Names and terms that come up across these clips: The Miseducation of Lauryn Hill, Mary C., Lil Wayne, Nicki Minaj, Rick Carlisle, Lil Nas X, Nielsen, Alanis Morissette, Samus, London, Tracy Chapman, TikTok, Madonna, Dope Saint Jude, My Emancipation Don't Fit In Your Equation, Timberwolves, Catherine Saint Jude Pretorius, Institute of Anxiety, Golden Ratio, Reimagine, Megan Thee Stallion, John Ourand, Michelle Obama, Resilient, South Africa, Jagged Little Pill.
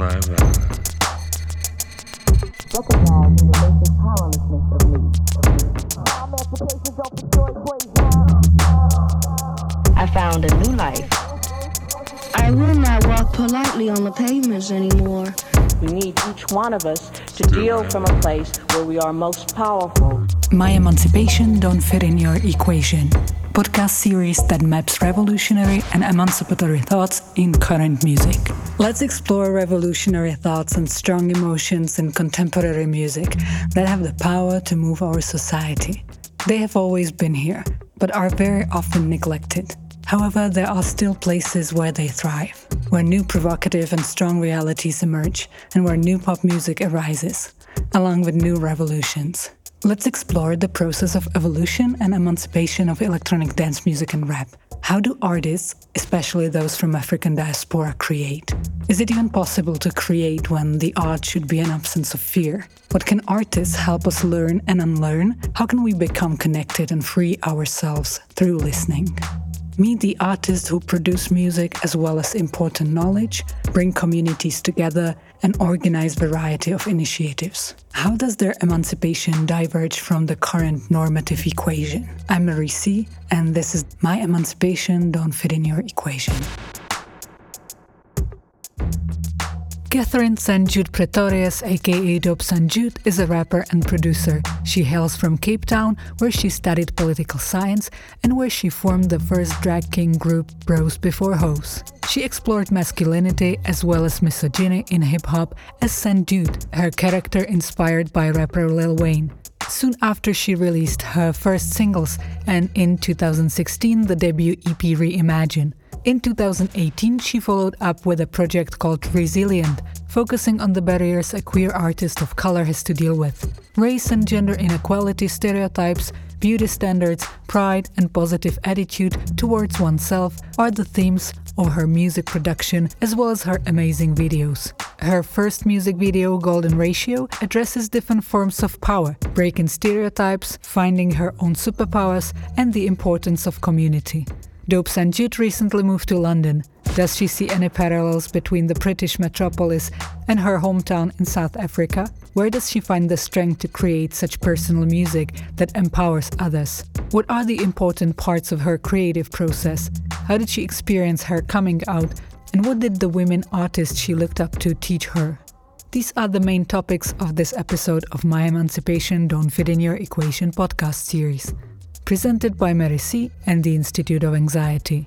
my violence. Recognize the basic powerlessness of me. My emancipation don't fit your equation. I found a new life. I will not walk politely on the pavements anymore. We need each one of us to deal from a place where we are most powerful. My Emancipation Don't Fit In Your Equation, podcast series that maps revolutionary and emancipatory thoughts in current music. Let's explore revolutionary thoughts and strong emotions in contemporary music that have the power to move our society. They have always been here, but are very often neglected. However, there are still places where they thrive, where new provocative and strong realities emerge, and where new pop music arises, along with new revolutions. Let's explore the process of evolution and emancipation of electronic dance music and rap. How do artists, especially those from African diaspora, create? Is it even possible to create when the art should be an absence of fear? What can artists help us learn and unlearn? How can we become connected and free ourselves through listening? Meet the artists who produce music as well as important knowledge, bring communities together, and organize a variety of initiatives. How does their emancipation diverge from the current normative equation? I'm Mary C., and this is My Emancipation Don't Fit In Your Equation. Catherine Saint Jude Pretorius, aka Dope Saint Jude, is a rapper and producer. She hails from Cape Town, where she studied political science and where she formed the first drag king group Bros Before Hoes. She explored masculinity as well as misogyny in hip-hop as Saint Jude, her character inspired by rapper Lil Wayne. Soon after, she released her first singles and in 2016 the debut EP Reimagine. In 2018, she followed up with a project called Resilient, focusing on the barriers a queer artist of color has to deal with. Race and gender inequality stereotypes, beauty standards, pride, and positive attitude towards oneself are the themes of her music production as well as her amazing videos. Her first music video, Golden Ratio, addresses different forms of power, breaking stereotypes, finding her own superpowers, and the importance of community. Dope Saint Jude recently moved to London. Does she see any parallels between the British metropolis and her hometown in South Africa? Where does she find the strength to create such personal music that empowers others? What are the important parts of her creative process? How did she experience her coming out? And what did the women artists she looked up to teach her? These are the main topics of this episode of My Emancipation Don't Fit In Your Equation podcast series, presented by Mary C. and the Institute of Anxiety.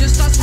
Just last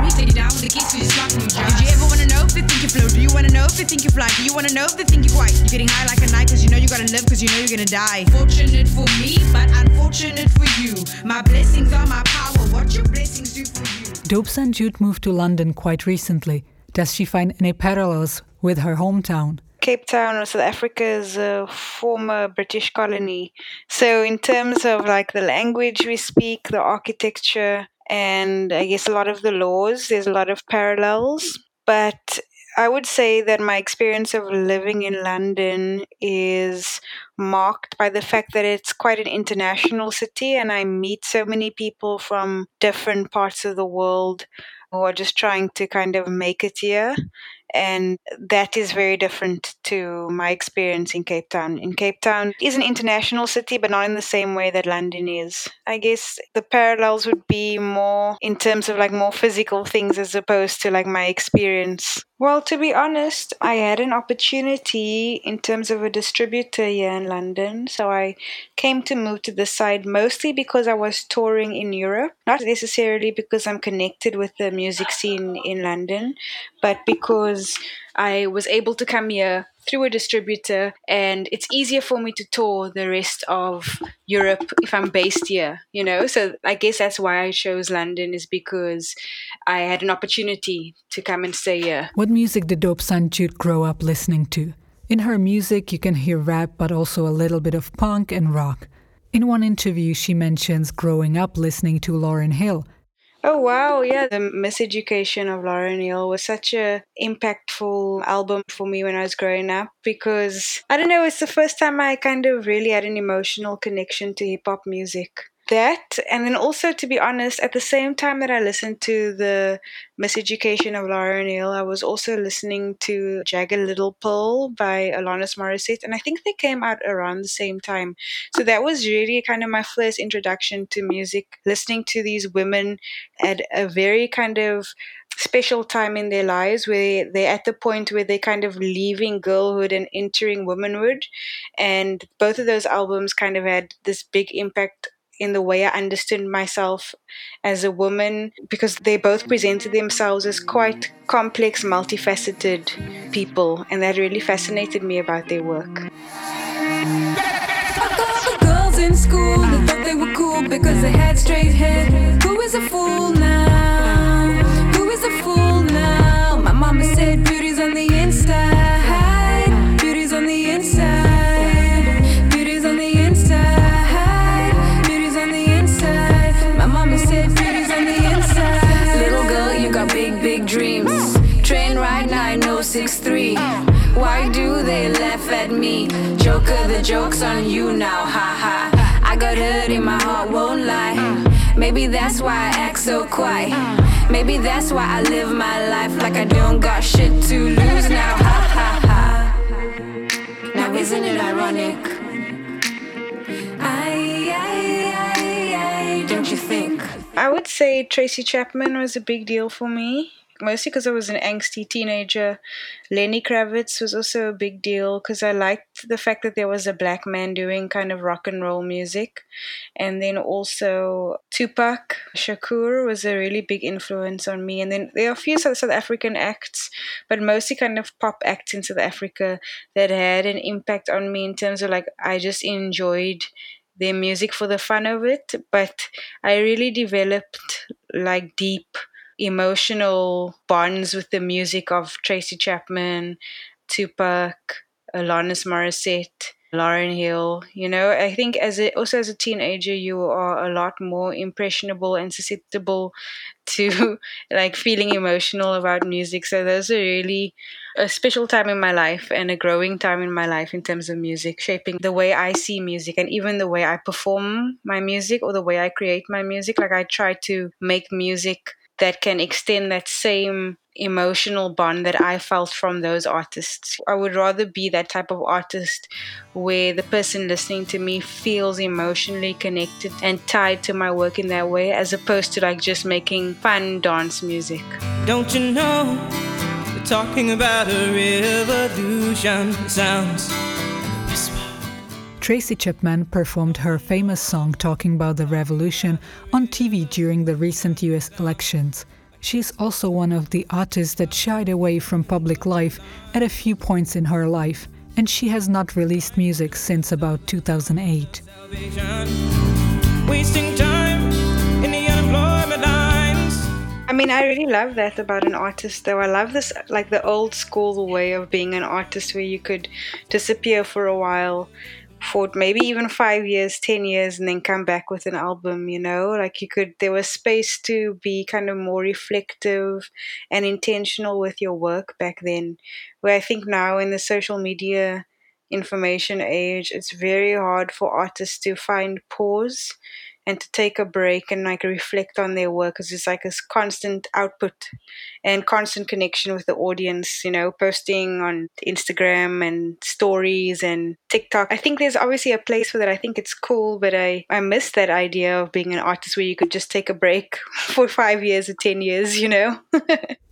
week, take it down with the kids to the slot and you just. Did you ever wanna know if they think you flow? Do you wanna know if they think you fly? Do you wanna know if they think you white? You're getting high like a night cause you know you gotta live cause you know you're gonna die. Fortunate for me, but unfortunate for you. My blessings are my power, what your blessings do for you. Dope Saint Jude moved to London quite recently. Does she find any parallels with her hometown? Cape Town or South Africa is a former British colony. So in terms of like the language we speak, the architecture, and I guess a lot of the laws, there's a lot of parallels. But I would say that my experience of living in London is marked by the fact that it's quite an international city and I meet so many people from different parts of the world who are just trying to kind of make it here. And that is very different to my experience in Cape Town. In Cape Town is an international city, but not in the same way that London is. I guess the parallels would be more in terms of like more physical things as opposed to like my experience. Well, to be honest, I had an opportunity in terms of a distributor here in London. So I came to move to this side mostly because I was touring in Europe. Not necessarily because I'm connected with the music scene in London, but because because I was able to come here through a distributor, and it's easier for me to tour the rest of Europe if I'm based here, you know? So I guess that's why I chose London, is because I had an opportunity to come and stay here. What music did Dope Saint Jude grow up listening to? In her music, you can hear rap, but also a little bit of punk and rock. In one interview, she mentions growing up listening to Lauryn Hill. Oh, wow. Yeah, The Miseducation of Lauryn Hill was such an impactful album for me when I was growing up because, I don't know, it's the first time I kind of really had an emotional connection to hip-hop music. That, and then also, to be honest, at the same time that I listened to The Miseducation of Lauryn Hill, I was also listening to Jagged Little Pill by Alanis Morissette, and I think they came out around the same time. So that was really kind of my first introduction to music, listening to these women at a very kind of special time in their lives where they're at the point where they're kind of leaving girlhood and entering womanhood. And both of those albums kind of had this big impact in the way I understood myself as a woman, because they both presented themselves as quite complex, multifaceted people, and that really fascinated me about their work. I thought the girls in school, they thought they were cool because they had straight hair. Who is a fool now? Who is a fool now? My mama said beauty's on the inside, beauty's on the inside. Dreams. Train ride 9063. Why do they laugh at me? Joker, the joke's on you now, haha. I got hurt in my heart, won't lie. Maybe that's why I act so quiet. Maybe that's why I live my life like I don't got shit to lose now, haha. Now isn't it ironic? I don't you think? I would say Tracy Chapman was a big deal for me, mostly because I was an angsty teenager. Lenny Kravitz was also a big deal because I liked the fact that there was a black man doing kind of rock and roll music. And then also Tupac Shakur was a really big influence on me. And then there are a few South African acts, but mostly kind of pop acts in South Africa that had an impact on me in terms of, like, I just enjoyed their music for the fun of it. But I really developed, like, deep emotional bonds with the music of Tracy Chapman, Tupac, Alanis Morissette, Lauryn Hill. You know, I think also as a teenager, you are a lot more impressionable and susceptible to, like, feeling emotional about music. So those are really a special time in my life and a growing time in my life in terms of music, shaping the way I see music and even the way I perform my music or the way I create my music. Like, I try to make music that can extend that same emotional bond that I felt from those artists. I would rather be that type of artist where the person listening to me feels emotionally connected and tied to my work in that way, as opposed to, like, just making fun dance music. Don't you know, we're talking about a revolution sounds. Tracy Chapman performed her famous song talking about the revolution on TV during the recent US elections. She's also one of the artists that shied away from public life at a few points in her life, and she has not released music since about 2008. I mean, I really love that about an artist, though. I love this, like, the old school way of being an artist where you could disappear for a while, for maybe even 5 years, 10 years, and then come back with an album, you know? Like, there was space to be kind of more reflective and intentional with your work back then, where I think now in the social media information age, it's very hard for artists to find pause and to take a break and, like, reflect on their work, because it's like a constant output and constant connection with the audience, you know, posting on Instagram and stories and TikTok. I think there's obviously a place for that. I think it's cool, but I miss that idea of being an artist where you could just take a break for 5 years or 10 years, you know.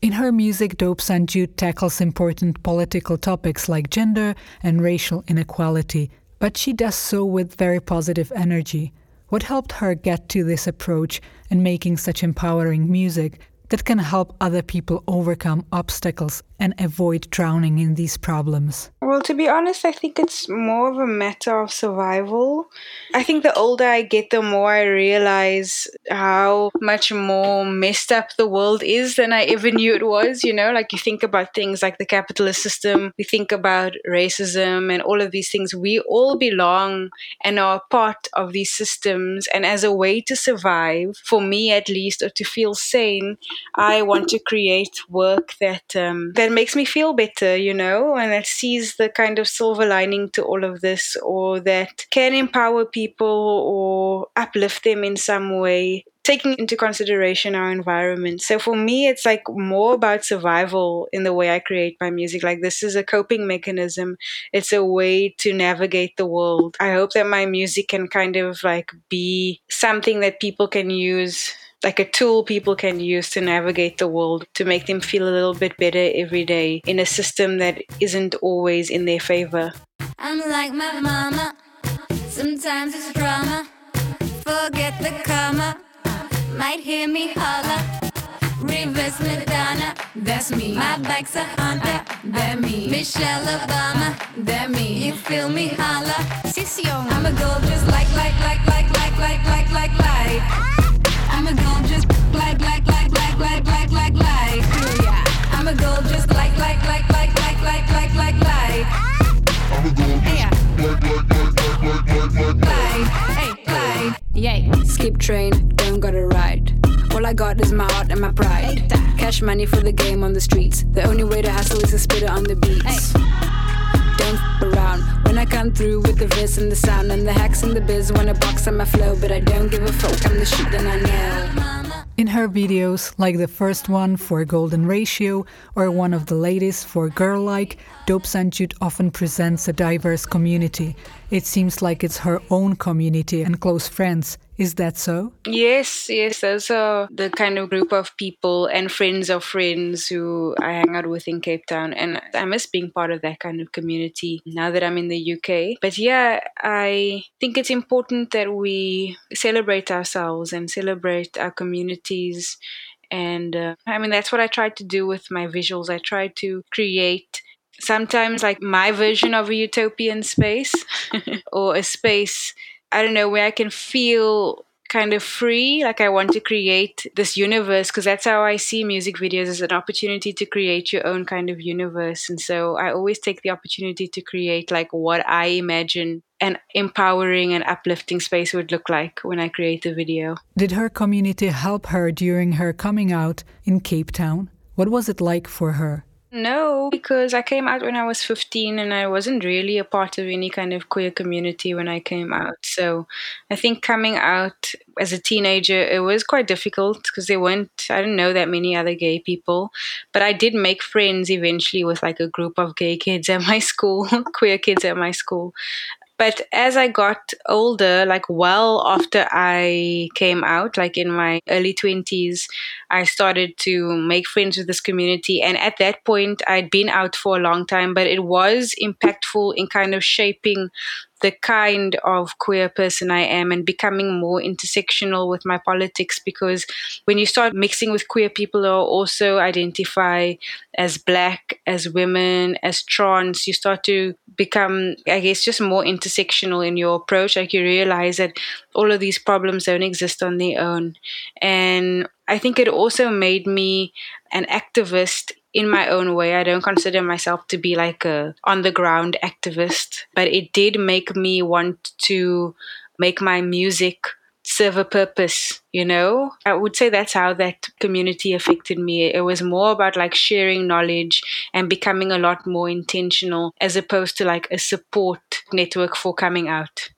In her music, Dope Saint Jude tackles important political topics like gender and racial inequality, but she does so with very positive energy. What helped her get to this approach and making such empowering music that can help other people overcome obstacles and avoid drowning in these problems? Well, to be honest, I think it's more of a matter of survival. I think the older I get, the more I realize how much more messed up the world is than I ever knew it was, you know? Like, you think about things like the capitalist system, we think about racism and all of these things. We all belong and are part of these systems. And as a way to survive, for me at least, or to feel sane, I want to create work that that makes me feel better, you know, and that sees the kind of silver lining to all of this, or that can empower people or uplift them in some way, taking into consideration our environment. So for me, it's like more about survival in the way I create my music. Like, this is a coping mechanism. It's a way to navigate the world. I hope that my music can kind of like be something that people can use, like a tool people can use to navigate the world, to make them feel a little bit better every day in a system that isn't always in their favor. I'm like my mama, sometimes it's drama, forget the karma, might hear me holler, reverse Madonna, that's me, my bike's a Honda, that me, Michelle Obama, that me, you feel me holler, I'm a girl just like. I'm a girl just like, oh yeah. I'm a girl just like. I'm a girl just like. Yay, skip train, don't gotta ride. All I got is my heart and my pride. Cash money for the game on the streets. The only way to hustle is to spit it on the beats. Don't f around when I come through with the verse and the sound and the hacks and the biz. Wanna box on my flow, but I don't give a fuck. I'm the shit that I know. In her videos, like the first one for Golden Ratio or one of the latest for Girl-Like, Dope Saint Jude often presents a diverse community. It seems like it's her own community and close friends. Is that so? Yes. Those are the kind of group of people and friends of friends who I hang out with in Cape Town. And I miss being part of that kind of community now that I'm in the UK. But yeah, I think it's important that we celebrate ourselves and celebrate our communities. And that's what I try to do with my visuals. I try to create sometimes like my version of a utopian space or a space, I don't know, where I can feel kind of free. Like, I want to create this universe, because that's how I see music videos, as an opportunity to create your own kind of universe. And so I always take the opportunity to create like what I imagine an empowering and uplifting space would look like when I create the video. Did her community help her during her coming out in Cape Town? What was it like for her? No, because I came out when I was 15 and I wasn't really a part of any kind of queer community when I came out. So I think coming out as a teenager, it was quite difficult because I didn't know that many other gay people. But I did make friends eventually with like a group of gay kids at my school, queer kids at my school. But as I got older, like well after I came out, like in my early 20s, I started to make friends with this community. And at that point, I'd been out for a long time, but it was impactful in kind of shaping the kind of queer person I am and becoming more intersectional with my politics, because when you start mixing with queer people who also identify as Black, as women, as trans, you start to become, I guess, just more intersectional in your approach. Like, you realize that all of these problems don't exist on their own. And I think it also made me an activist in my own way. I don't consider myself to be like a on-the-ground activist, but it did make me want to make my music serve a purpose, you know? I would say that's how that community affected me. It was more about like sharing knowledge and becoming a lot more intentional, as opposed to like a support network for coming out.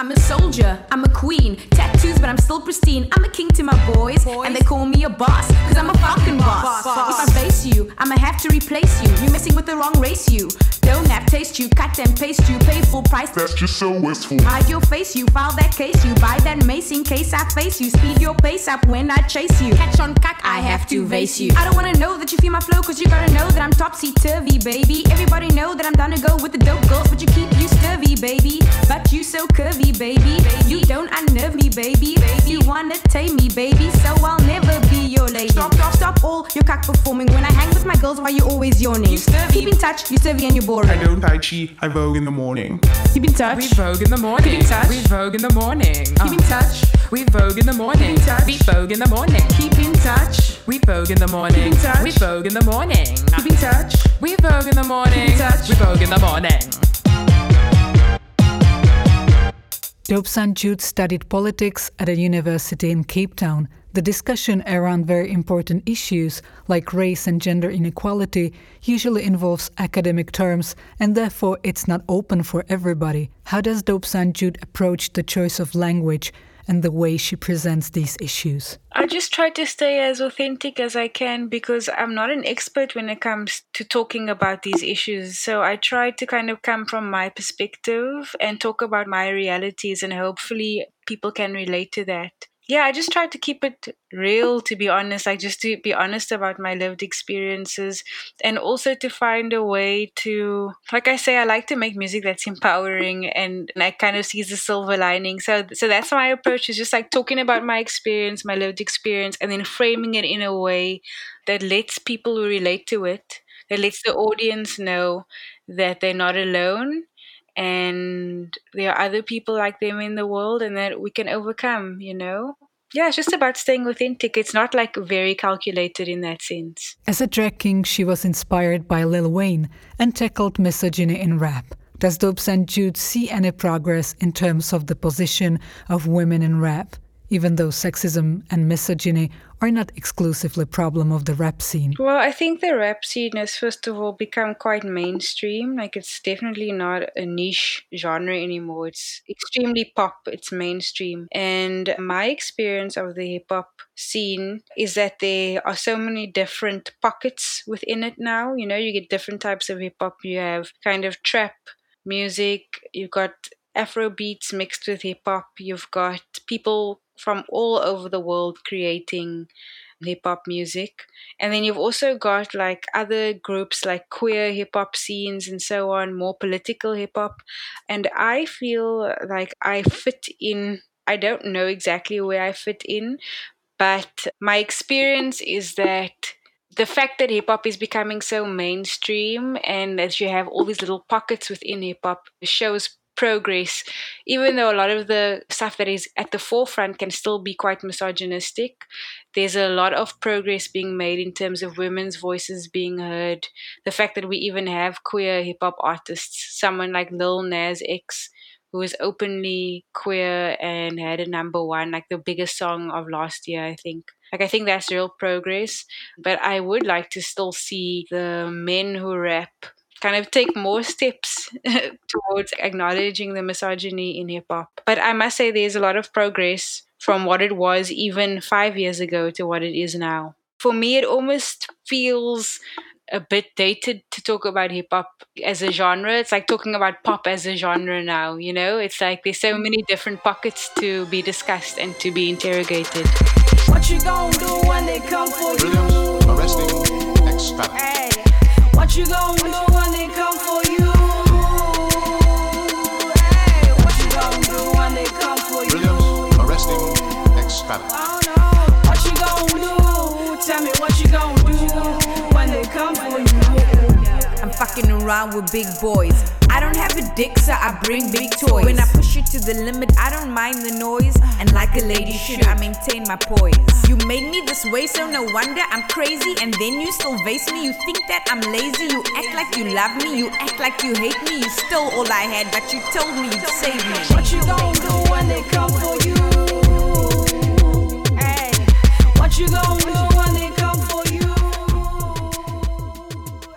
I'm a soldier, I'm a queen, tattoos but I'm still pristine. I'm a king to my boys. And they call me a boss, cause I'm a fucking boss. If I face you, I'ma have to replace you. You're messing with the wrong race, you don't have taste, you cut and paste, you pay full price. That's just so wasteful. Hide your face, you file that case, you buy that mace in case I face you. Speed your pace up when I chase you. Catch on cack, I have to vase you. I don't wanna know that you feel my flow, cause you gotta know that I'm topsy-turvy, baby. Everybody know that I'm down to go with the dope girls, but you keep you sturvy, baby, but you so curvy, baby. You don't unnerve me, baby. You wanna tame me, baby, so I'll never be your lady. Stop all your cock performing. When I hang with my girls, why you always yawning? You sturvy. Keep in touch, you sturvy and you boring. I don't Tai Chi, I Vogue in the morning. Keep in touch, we Vogue in the morning. Keep in touch, we Vogue in the morning. Keep in touch, we Vogue in the morning. Keep in touch, we Vogue in the morning. Keep in touch, we Vogue in the morning. Keep in touch, we Vogue in the morning. Keep in touch, we Vogue in the morning. We Vogue in the morning. Dope Saint Jude studied politics at a university in Cape Town. The discussion around very important issues like race and gender inequality usually involves academic terms, and therefore it's not open for everybody. How does Dope Saint Jude approach the choice of language and the way she presents these issues? I just try to stay as authentic as I can because I'm not an expert when it comes to talking about these issues. So I try to kind of come from my perspective and talk about my realities, and hopefully people can relate to that. Yeah, I just try to keep it real, to be honest, like just to be honest about my lived experiences, and also to find a way to, like I say, I like to make music that's empowering and I kind of see the silver lining. So that's my approach, is just like talking about my experience, my lived experience, and then framing it in a way that lets people who relate to it, that lets the audience know that they're not alone. And there are other people like them in the world, and that we can overcome, you know? Yeah, it's just about staying authentic. It's not like very calculated in that sense. As a drag king, she was inspired by Lil Wayne and tackled misogyny in rap. Does Dope Saint Jude see any progress in terms of the position of women in rap, even though sexism and misogyny are not exclusively a problem of the rap scene? Well, I think the rap scene has, first of all, become quite mainstream. Like, it's definitely not a niche genre anymore. It's extremely pop. It's mainstream. And my experience of the hip-hop scene is that there are so many different pockets within it now. You know, you get different types of hip-hop. You have kind of trap music. You've got Afro beats mixed with hip-hop. You've got people from all over the world creating hip-hop music. And then you've also got like other groups like queer hip-hop scenes and so on, more political hip-hop. And I feel like I fit in. I don't know exactly where I fit in, but my experience is that the fact that hip-hop is becoming so mainstream and that you have all these little pockets within hip-hop shows progress, even though a lot of the stuff that is at the forefront can still be quite misogynistic. There's a lot of progress being made in terms of women's voices being heard. The fact that we even have queer hip-hop artists, someone like Lil Nas X, who is openly queer and had a #1, like the biggest song of last year, I think. Like, I think that's real progress, but I would like to still see the men who rap kind of take more steps towards acknowledging the misogyny in hip-hop. But I must say there's a lot of progress from what it was even 5 years ago to what it is now. For me, it almost feels a bit dated to talk about hip-hop as a genre. It's like talking about pop as a genre now, you know? It's like there's so many different pockets to be discussed and to be interrogated. What you gonna do when they come for you? Arresting, expat. Hey. What you gonna do when they come for you? Hey, what you gonna do when they come for you? Brilliant. Arresting, expat. Oh no, what you gonna do? Tell me what you gonna do when they come for you. I'm fucking around with big boys. I don't have a dick, so I bring big toys. When I push it to the limit, I don't mind the noise. And like a lady should, I maintain my poise. You made me this way, so no wonder I'm crazy. And then you still vase me, you think that I'm lazy. You act like you love me, you act like you hate me. You stole all I had, but you told me you'd save me. What you gon' do when they come for you? Hey, what you gon' do when they come for you?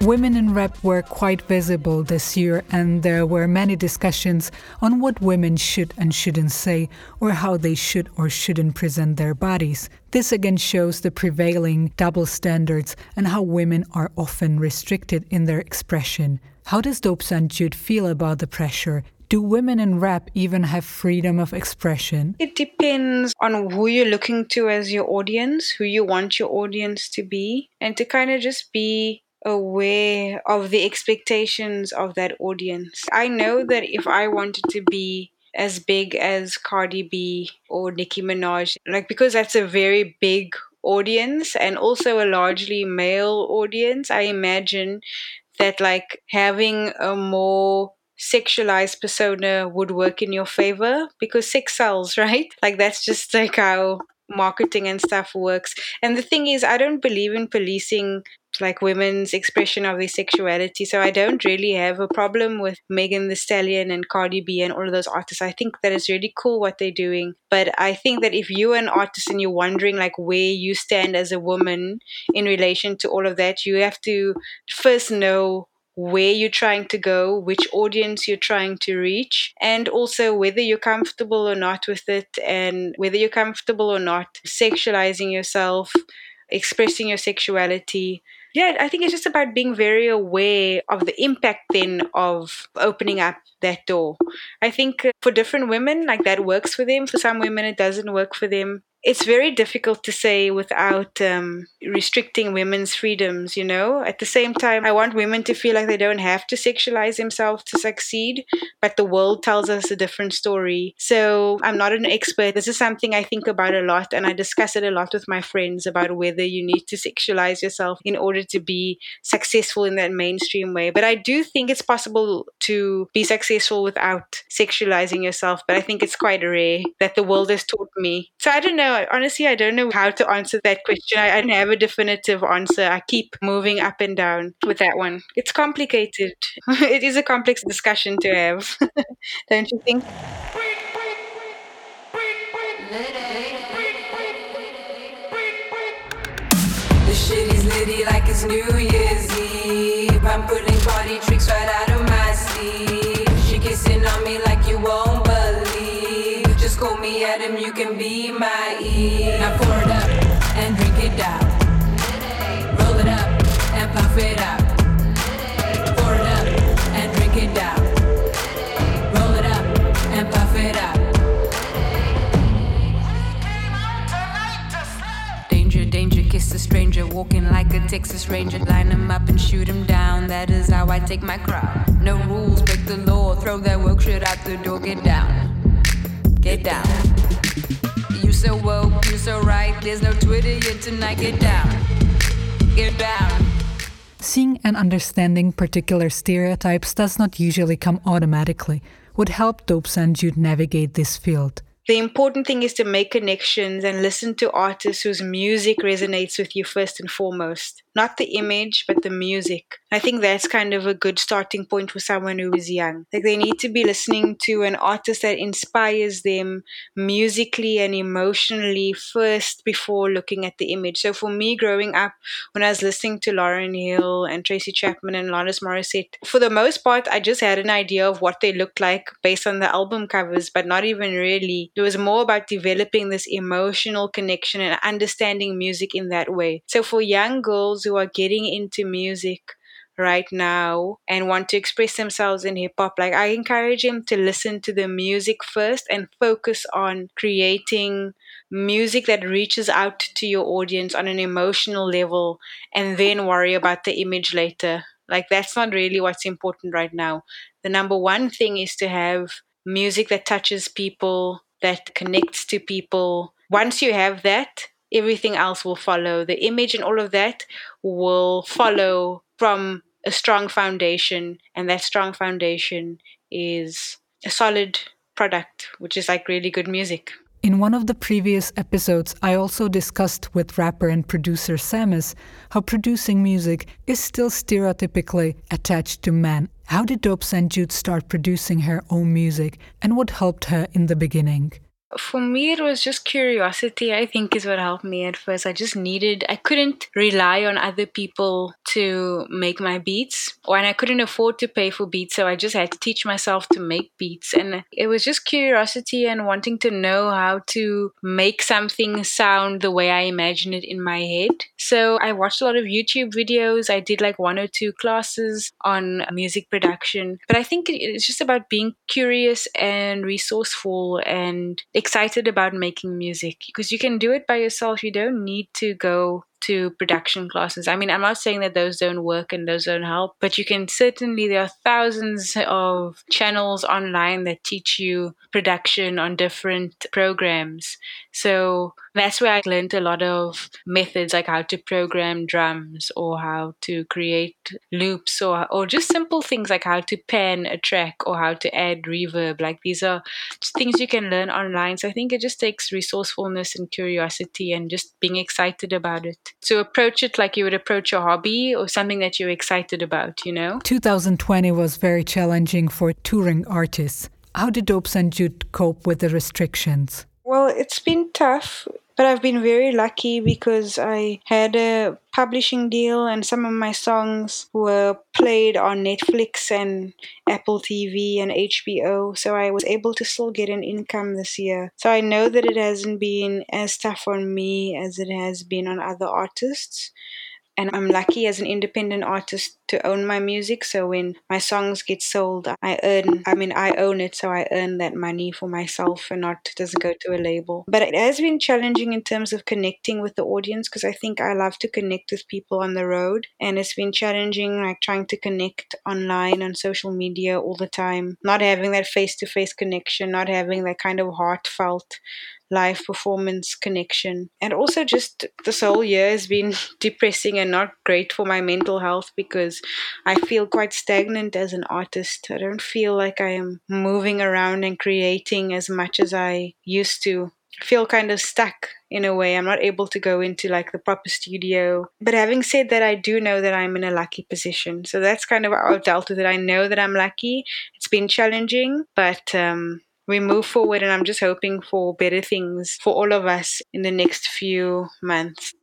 Women in rap were quite visible this year, and there were many discussions on what women should and shouldn't say, or how they should or shouldn't present their bodies. This again shows the prevailing double standards and how women are often restricted in their expression. How does Dope Saint Jude feel about the pressure? Do women in rap even have freedom of expression? It depends on who you're looking to as your audience, who you want your audience to be, and to kind of just be aware of the expectations of that audience. I know that if I wanted to be as big as Cardi B or Nicki Minaj, like, because that's a very big audience and also a largely male audience, I imagine that like having a more sexualized persona would work in your favor, because sex sells, right? Like, that's just like how marketing and stuff works. And the thing is, I don't believe in policing like women's expression of their sexuality, so I don't really have a problem with Megan Thee Stallion and Cardi B and all of those artists. I think that it's really cool what they're doing, but I think that if you're an artist and you're wondering like where you stand as a woman in relation to all of that, you have to first know where you're trying to go, which audience you're trying to reach, and also whether you're comfortable or not with it, and whether you're comfortable or not sexualizing yourself, expressing your sexuality. Yeah, I think it's just about being very aware of the impact then of opening up that door. I think for different women, like, that works for them. For some women, it doesn't work for them. It's very difficult to say without restricting women's freedoms, you know. At the same time, I want women to feel like they don't have to sexualize themselves to succeed, but the world tells us a different story. So I'm not an expert. This is something I think about a lot, and I discuss it a lot with my friends about whether you need to sexualize yourself in order to be successful in that mainstream way. But I do think it's possible to be successful without sexualizing yourself, but I think it's quite rare. That the world has taught me. So I don't know. Honestly, I don't know how to answer that question. I don't have a definitive answer. I keep moving up and down with that one. It's complicated. It is a complex discussion to have. Don't you think? This shit is litty like it's New Year's Eve. I'm putting party tricks right out of my sleeve. She kissing on me like you won't believe. Just call me Adam, you can be my Eve. Now pour it up and drink it down. Roll it up and puff it up. Pour it up and drink it down. Roll it up and puff it up. Danger, danger, kiss a stranger. Walking like a Texas Ranger. Line them up and shoot them down. That is how I take my crowd. No rules, break the law. Throw that woke shit out the door. Get down. Get down. You so woke, you so right. There's no Twitter yet tonight. Get down. Get down. Seeing and understanding particular stereotypes does not usually come automatically. Would help Dope Saint Jude navigate this field. The important thing is to make connections and listen to artists whose music resonates with you first and foremost. Not the image, but the music. I think that's kind of a good starting point for someone who is young. Like, they need to be listening to an artist that inspires them musically and emotionally first before looking at the image. So for me, growing up, when I was listening to Lauryn Hill and Tracy Chapman and Alanis Morissette, for the most part, I just had an idea of what they looked like based on the album covers, but not even really. It was more about developing this emotional connection and understanding music in that way. So for young girls who are getting into music right now and want to express themselves in hip-hop, like, I encourage them to listen to the music first and focus on creating music that reaches out to your audience on an emotional level, and then worry about the image later. Like, that's not really what's important right now. The number one thing is to have music that touches people, that connects to people. Once you have that, everything else will follow. The image and all of that will follow from a strong foundation. And that strong foundation is a solid product, which is like really good music. In one of the previous episodes, I also discussed with rapper and producer Samus how producing music is still stereotypically attached to men. How did Dope Saint Jude start producing her own music, and what helped her in the beginning? For me, it was just curiosity, I think, is what helped me at first. I couldn't rely on other people to make my beats, and I couldn't afford to pay for beats, so I just had to teach myself to make beats. And it was just curiosity and wanting to know how to make something sound the way I imagine it in my head. So I watched a lot of YouTube videos. I did like 1 or 2 classes on music production. But I think it's just about being curious and resourceful and excited about making music, because you can do it by yourself. You don't need to go to production classes. I mean, I'm not saying that those don't work and those don't help, but you can certainly, there are thousands of channels online that teach you production on different programs. So that's where I learned a lot of methods, like how to program drums or how to create loops or just simple things like how to pan a track or how to add reverb. Like these are just things you can learn online. So I think it just takes resourcefulness and curiosity and just being excited about it. So approach it like you would approach a hobby or something that you're excited about, you know? 2020 was very challenging for touring artists. How did Dope Saint Jude cope with the restrictions? Well, it's been tough, but I've been very lucky because I had a publishing deal and some of my songs were played on Netflix and Apple TV and HBO. So I was able to still get an income this year. So I know that it hasn't been as tough on me as it has been on other artists. And I'm lucky as an independent artist to own my music. So when my songs get sold, I own it. So I earn that money for myself and not, it doesn't go to a label. But it has been challenging in terms of connecting with the audience because I think I love to connect with people on the road. And it's been challenging, like trying to connect online on social media all the time, not having that face-to-face connection, not having that kind of heartfelt live performance connection. And also just this whole year has been depressing and not great for my mental health because I feel quite stagnant as an artist. I don't feel like I am moving around and creating as much as I used to. I feel kind of stuck in a way. I'm not able to go into like the proper studio. But having said that, I do know that I'm in a lucky position. So that's kind of how I've dealt with it. I know that I'm lucky. It's been challenging, but we move forward, and I'm just hoping for better things for all of us in the next few months.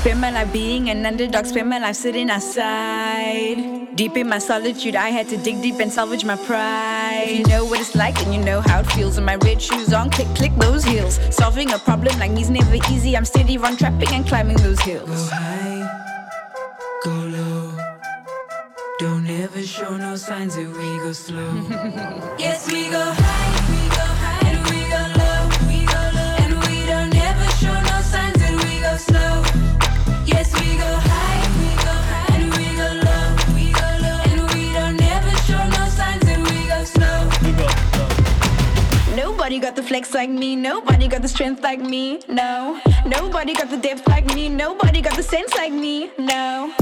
Spend my life being an underdog, spend my life sitting outside. Deep in my solitude, I had to dig deep and salvage my pride. If you know what it's like and you know how it feels. And my red shoes on, click, click those heels. Solving a problem like me's never easy. I'm steady on trapping and climbing those hills. Go high, go low. Don't ever show no signs that we go slow. Yes, we go high. Nobody got the flex like me, nobody got the strength like me, no. Nobody got the depth like me, nobody got the sense like me, no.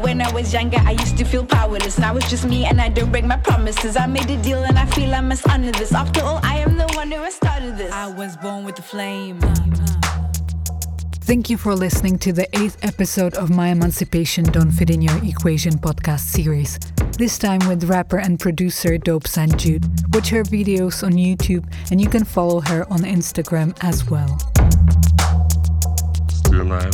When I was younger, I used to feel powerless. Now it's just me and I don't break my promises. I made a deal and I feel I must honor this. After all, I am the one who has started this. I was born with the flame. Thank you for listening to the 8th episode of My Emancipation Don't Fit In Your Equation podcast series. This time with rapper and producer Dope Saint Jude. Watch her videos on YouTube and you can follow her on Instagram as well. Still alive.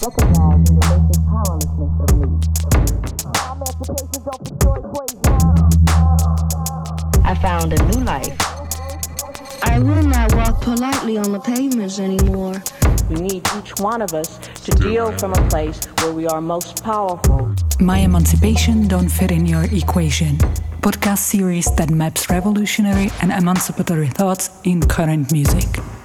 Recognize the basic powerlessness of me. My emancipation don't fit your equation. I found a new life. I will not walk politely on the pavements anymore. We need each one of us to deal from a place where we are most powerful. My Emancipation Don't Fit In Your Equation. Podcast series that maps revolutionary and emancipatory thoughts in current music.